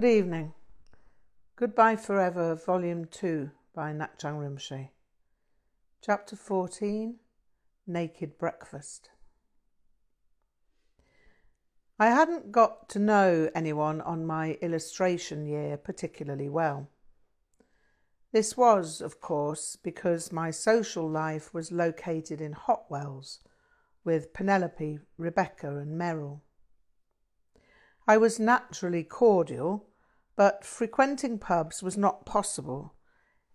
Good evening. Goodbye Forever Volume 2 by Natchang Rumshe. Chapter 14, Naked Breakfast. I hadn't got to know anyone on my illustration year particularly well. This was, of course, because my social life was located in Hotwells with Penelope, Rebecca and Merrill. I was naturally cordial, but frequenting pubs was not possible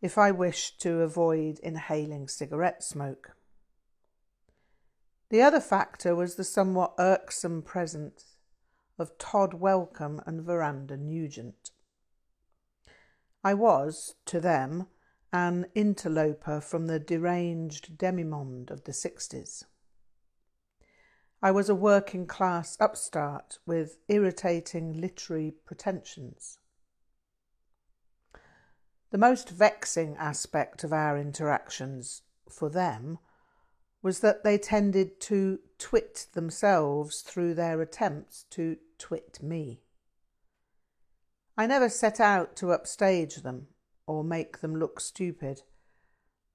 if I wished to avoid inhaling cigarette smoke. The other factor was the somewhat irksome presence of Todd Welcome and Veranda Nugent. I was, to them, an interloper from the deranged demimonde of the '60s. I was a working-class upstart with irritating literary pretensions. The most vexing aspect of our interactions, for them, was that they tended to twit themselves through their attempts to twit me. I never set out to upstage them or make them look stupid,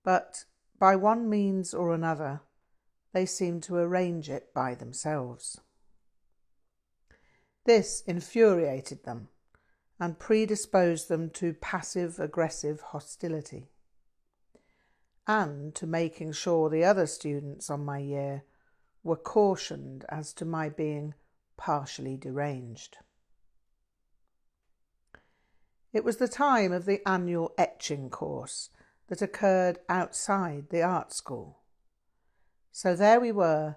but by one means or another, they seemed to arrange it by themselves. This infuriated them and predisposed them to passive-aggressive hostility and to making sure the other students on my year were cautioned as to my being partially deranged. It was the time of the annual etching course that occurred outside the art school. So there we were,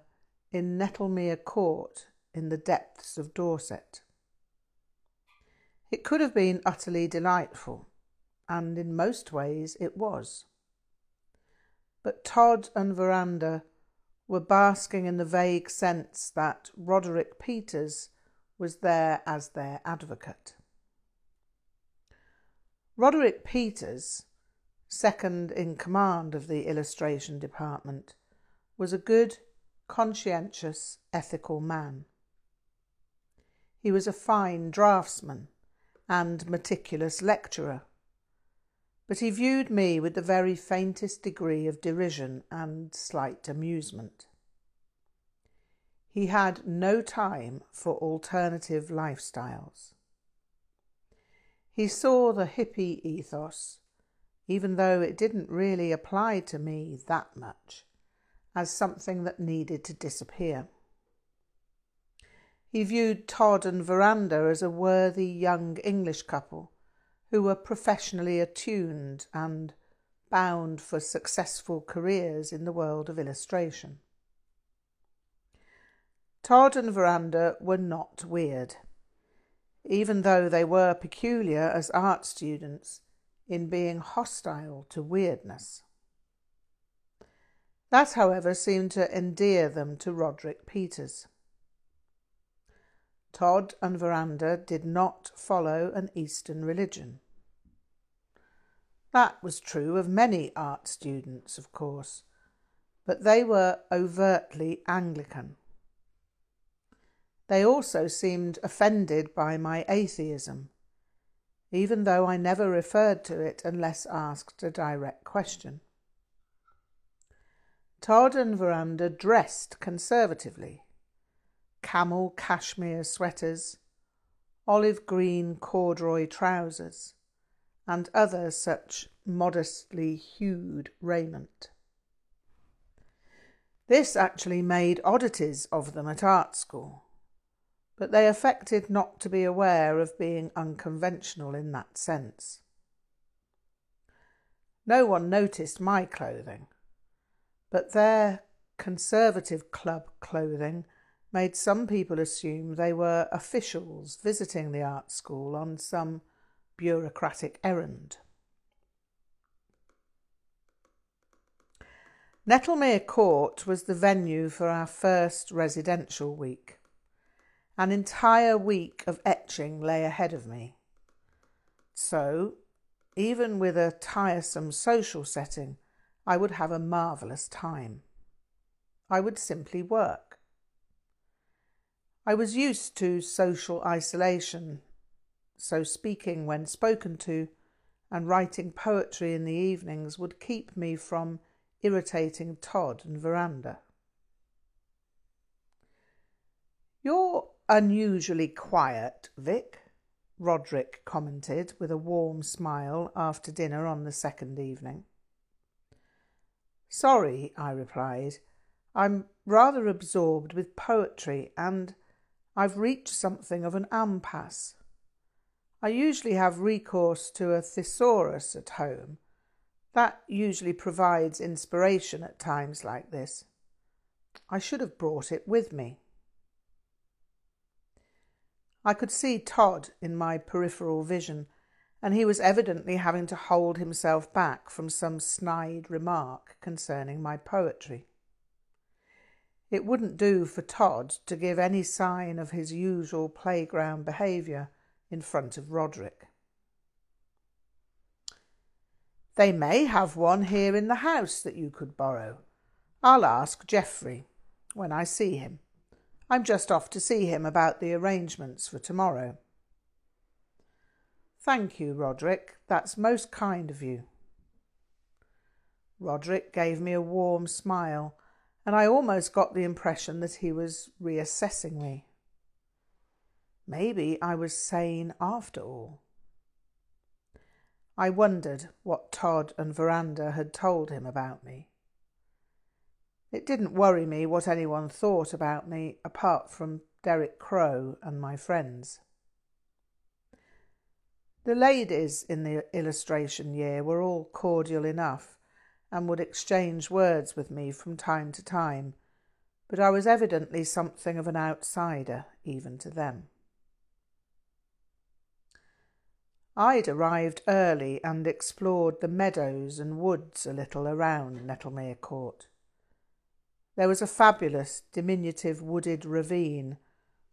in Nettlemere Court, in the depths of Dorset. It could have been utterly delightful, and in most ways it was. But Todd and Veranda were basking in the vague sense that Roderick Peters was there as their advocate. Roderick Peters, second in command of the illustration department, was a good, conscientious, ethical man. He was a fine draftsman and meticulous lecturer, but he viewed me with the very faintest degree of derision and slight amusement. He had no time for alternative lifestyles. He saw the hippie ethos, even though it didn't really apply to me that much, as something that needed to disappear. He viewed Todd and Veranda as a worthy young English couple who were professionally attuned and bound for successful careers in the world of illustration. Todd and Veranda were not weird, even though they were peculiar as art students in being hostile to weirdness. That, however, seemed to endear them to Roderick Peters. Todd and Veranda did not follow an Eastern religion. That was true of many art students, of course, but they were overtly Anglican. They also seemed offended by my atheism, even though I never referred to it unless asked a direct question. Todd and Veranda dressed conservatively. Camel cashmere sweaters, olive green corduroy trousers, and other such modestly hued raiment. This actually made oddities of them at art school, but they affected not to be aware of being unconventional in that sense. No one noticed my clothing, but their conservative club clothing made some people assume they were officials visiting the art school on some bureaucratic errand. Nettlemere Court was the venue for our first residential week. An entire week of etching lay ahead of me. So, even with a tiresome social setting, I would have a marvellous time. I would simply work. I was used to social isolation, so speaking when spoken to and writing poetry in the evenings would keep me from irritating Todd and Veranda. "You're unusually quiet, Vic," Roderick commented with a warm smile after dinner on the second evening. "Sorry," I replied. "I'm rather absorbed with poetry and I've reached something of an impasse. I usually have recourse to a thesaurus at home. That usually provides inspiration at times like this. I should have brought it with me." I could see Todd in my peripheral vision, and he was evidently having to hold himself back from some snide remark concerning my poetry. It wouldn't do for Todd to give any sign of his usual playground behaviour in front of Roderick. "They may have one here in the house that you could borrow. I'll ask Geoffrey when I see him. I'm just off to see him about the arrangements for tomorrow." "Thank you, Roderick. That's most kind of you." Roderick gave me a warm smile, and I almost got the impression that he was reassessing me. Maybe I was sane after all. I wondered what Todd and Veranda had told him about me. It didn't worry me what anyone thought about me apart from Derek Crow and my friends. The ladies in the illustration year were all cordial enough and would exchange words with me from time to time, but I was evidently something of an outsider even to them. I'd arrived early and explored the meadows and woods a little around Nettlemere Court. There was a fabulous, diminutive wooded ravine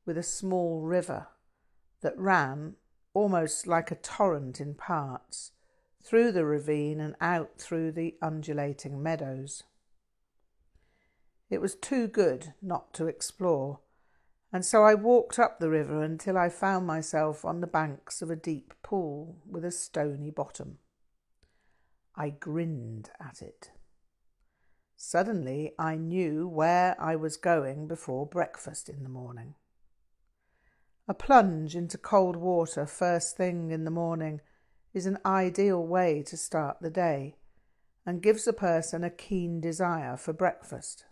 with a small river that ran, almost like a torrent in parts, through the ravine and out through the undulating meadows. It was too good not to explore, and so I walked up the river until I found myself on the banks of a deep pool with a stony bottom. I grinned at it. Suddenly I knew where I was going before breakfast in the morning. A plunge into cold water first thing in the morning is an ideal way to start the day and gives a person a keen desire for breakfast.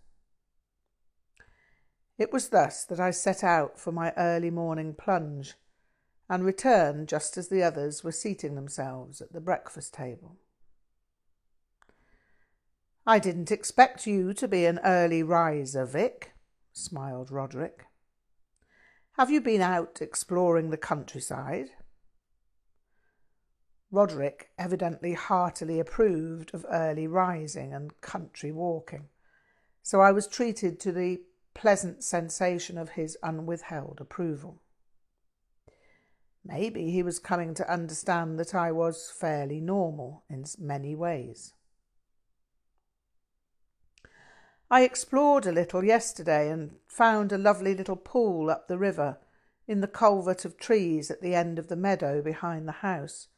It was thus that I set out for my early morning plunge and returned just as the others were seating themselves at the breakfast table. "I didn't expect you to be an early riser, Vic," smiled Roderick. "Have you been out exploring the countryside?" Roderick evidently heartily approved of early rising and country walking, so I was treated to the pleasant sensation of his unwithheld approval. Maybe he was coming to understand that I was fairly normal in many ways. "I explored a little yesterday and found a lovely little pool up the river in the culvert of trees at the end of the meadow behind the house,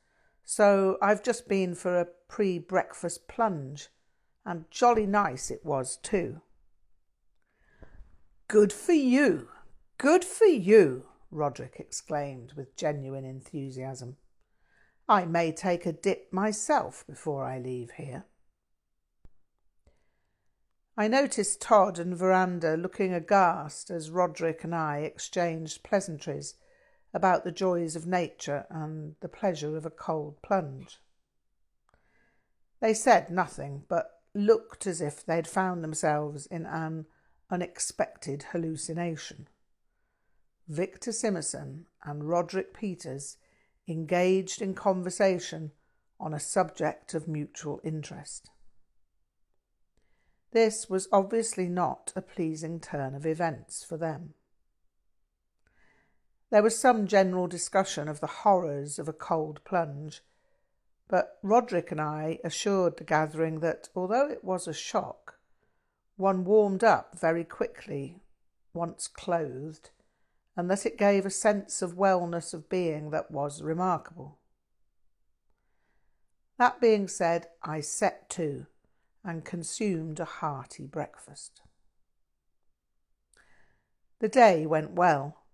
so I've just been for a pre-breakfast plunge, and jolly nice it was too." "Good for you! Good for you!" Roderick exclaimed with genuine enthusiasm. "I may take a dip myself before I leave here." I noticed Todd and Veranda looking aghast as Roderick and I exchanged pleasantries about the joys of nature and the pleasure of a cold plunge. They said nothing but looked as if they'd found themselves in an unexpected hallucination. Victor Simerson and Roderick Peters engaged in conversation on a subject of mutual interest. This was obviously not a pleasing turn of events for them. There was some general discussion of the horrors of a cold plunge, but Roderick and I assured the gathering that, although it was a shock, one warmed up very quickly once clothed and that it gave a sense of wellness of being that was remarkable. That being said, I set to and consumed a hearty breakfast. The day went well.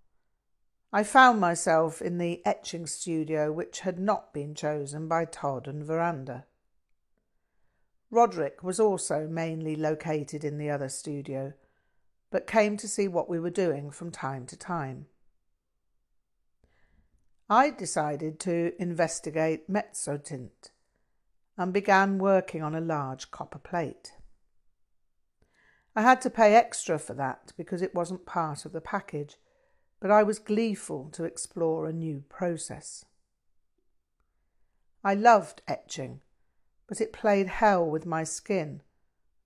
I found myself in the etching studio, which had not been chosen by Todd and Veranda. Roderick was also mainly located in the other studio, but came to see what we were doing from time to time. I decided to investigate mezzotint and began working on a large copper plate. I had to pay extra for that because it wasn't part of the package, but I was gleeful to explore a new process. I loved etching, but it played hell with my skin,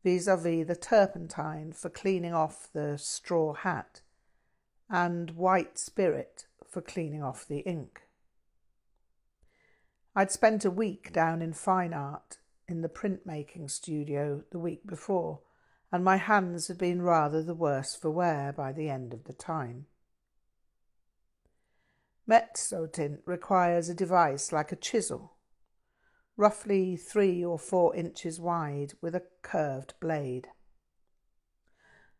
vis-à-vis the turpentine for cleaning off the straw hat and white spirit for cleaning off the ink. I'd spent a week down in fine art in the printmaking studio the week before, and my hands had been rather the worse for wear by the end of the time. Mezzotint requires a device like a chisel, roughly 3 or 4 inches wide with a curved blade.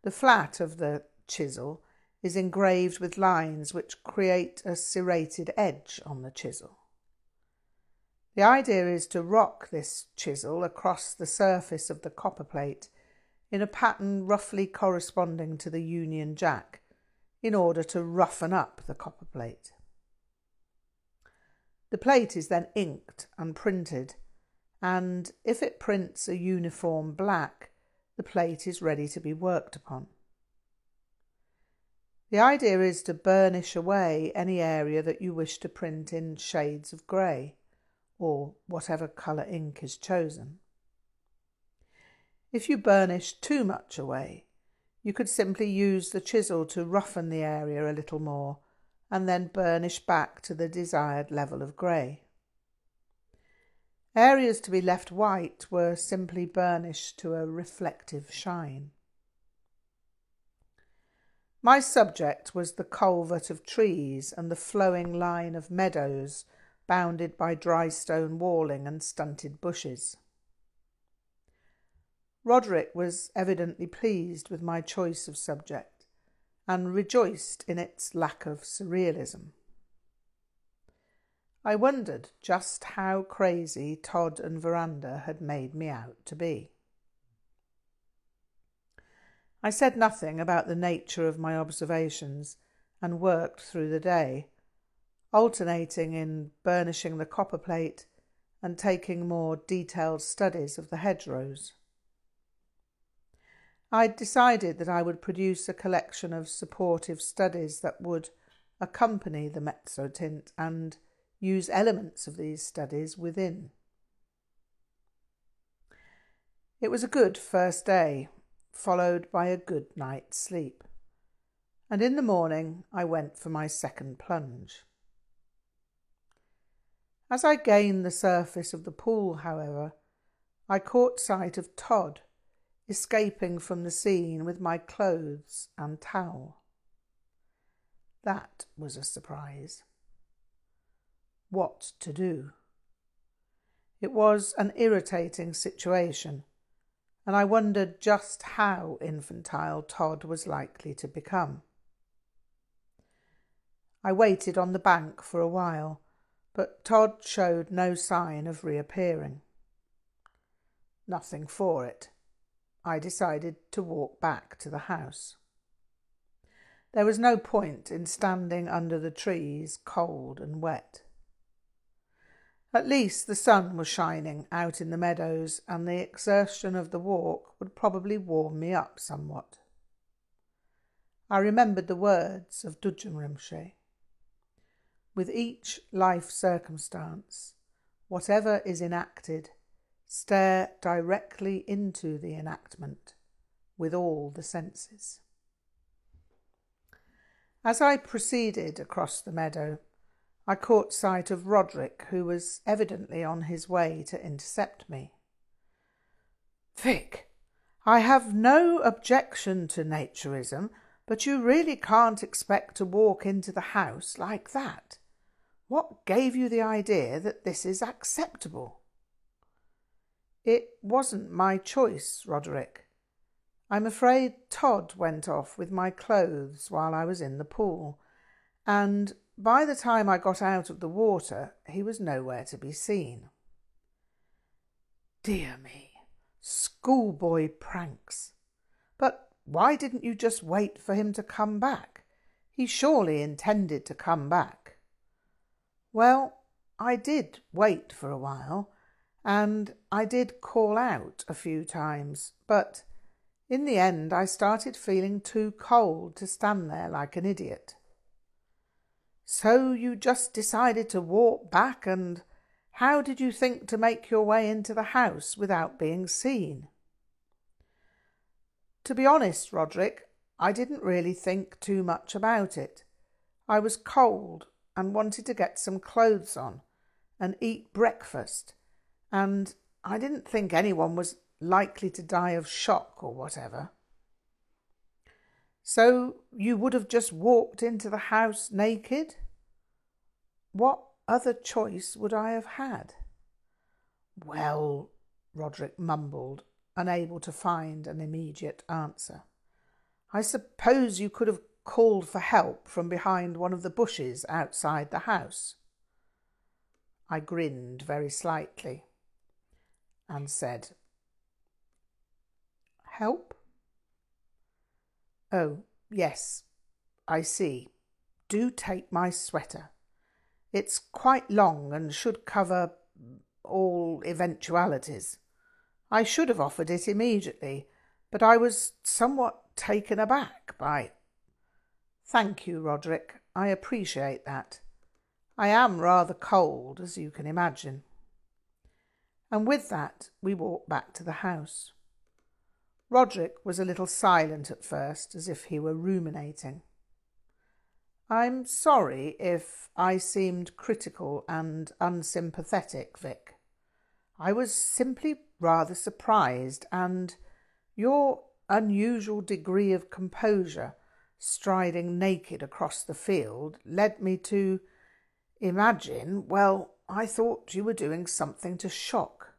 The flat of the chisel is engraved with lines which create a serrated edge on the chisel. The idea is to rock this chisel across the surface of the copper plate in a pattern roughly corresponding to the Union Jack in order to roughen up the copper plate. The plate is then inked and printed, and if it prints a uniform black, the plate is ready to be worked upon. The idea is to burnish away any area that you wish to print in shades of grey, or whatever colour ink is chosen. If you burnish too much away, you could simply use the chisel to roughen the area a little more and then burnish back to the desired level of grey. Areas to be left white were simply burnished to a reflective shine. My subject was the culvert of trees and the flowing line of meadows bounded by dry stone walling and stunted bushes. Roderick was evidently pleased with my choice of subject and rejoiced in its lack of surrealism. I wondered just how crazy Todd and Veranda had made me out to be. I said nothing about the nature of my observations and worked through the day, alternating in burnishing the copper plate and taking more detailed studies of the hedgerows. I'd decided that I would produce a collection of supportive studies that would accompany the mezzotint and use elements of these studies within. It was a good first day, followed by a good night's sleep, and in the morning I went for my second plunge. As I gained the surface of the pool, however, I caught sight of Todd, escaping from the scene with my clothes and towel. That was a surprise. What to do? It was an irritating situation, and I wondered just how infantile Todd was likely to become. I waited on the bank for a while, but Todd showed no sign of reappearing. Nothing for it. I decided to walk back to the house. There was no point in standing under the trees, cold and wet. At least the sun was shining out in the meadows, and the exertion of the walk would probably warm me up somewhat. I remembered the words of Düd'jom Rinpoche. With each life circumstance, whatever is enacted, stare directly into the enactment with all the senses. As I proceeded across the meadow, I caught sight of Roderick, who was evidently on his way to intercept me. "Vic, I have no objection to naturism, but you really can't expect to walk into the house like that. What gave you the idea that this is acceptable?" "It wasn't my choice, Roderick. I'm afraid Todd went off with my clothes while I was in the pool, and by the time I got out of the water, he was nowhere to be seen." "Dear me, schoolboy pranks. But why didn't you just wait for him to come back? He surely intended to come back." "Well, I did wait for a while, and I did call out a few times, but in the end I started feeling too cold to stand there like an idiot." "So you just decided to walk back, and how did you think to make your way into the house without being seen?" "To be honest, Roderick, I didn't really think too much about it. I was cold and wanted to get some clothes on and eat breakfast, and I didn't think anyone was likely to die of shock or whatever." "So you would have just walked into the house naked?" "What other choice would I have had?" "Well," Roderick mumbled, unable to find an immediate answer, "I suppose you could have called for help from behind one of the bushes outside the house." I grinned very slightly and said, "Help? Oh, yes, I see. Do take my sweater. It's quite long and should cover all eventualities. I should have offered it immediately, but I was somewhat taken aback by—" "Thank you, Roderick. I appreciate that. I am rather cold, as you can imagine." And with that, we walked back to the house. Roderick was a little silent at first, as if he were ruminating. "I'm sorry if I seemed critical and unsympathetic, Vic. I was simply rather surprised, and your unusual degree of composure, striding naked across the field, led me to imagine, well, I thought you were doing something to shock."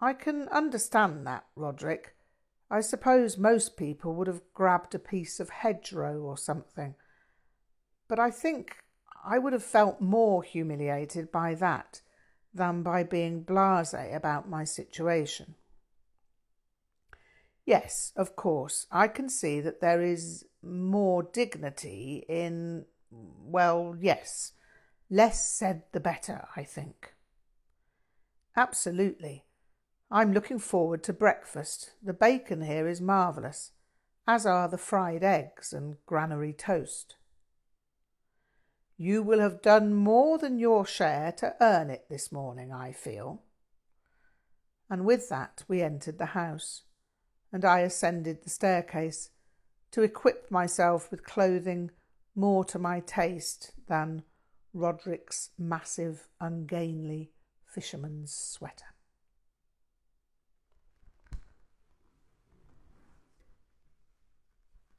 "I can understand that, Roderick. I suppose most people would have grabbed a piece of hedgerow or something, but I think I would have felt more humiliated by that than by being blasé about my situation." "Yes, of course, I can see that there is more dignity in, well, yes, less said the better, I think." "Absolutely. I'm looking forward to breakfast. The bacon here is marvellous, as are the fried eggs and granary toast." "You will have done more than your share to earn it this morning, I feel." And with that we entered the house, and I ascended the staircase to equip myself with clothing more to my taste than Roderick's massive, ungainly fisherman's sweater.